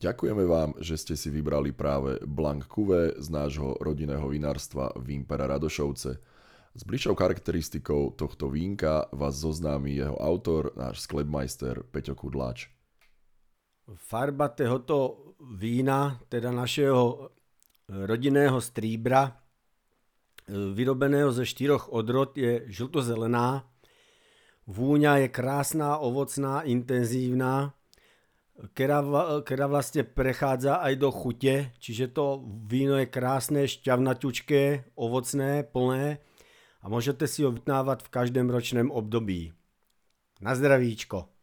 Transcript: Ďakujeme vám, že ste si vybrali práve Blanc Cuvée z nášho rodinného vinárstva Vimpera Radošovce. S bližšou charakteristikou tohto vínka vás zoznámi jeho autor, náš sklepmajster Peťo Kudláč. Farba tohoto vína, teda našeho rodinného stříbra, vyrobeného ze 4 odrod, je žltozelená. Vůňa je krásná, ovocná, intenzívna, která vlastně prechádza aj do chutě, čiže to víno je krásné, šťavnaťučké, ovocné, plné a můžete si ho vytnávat v každém ročném období. Na zdravíčko!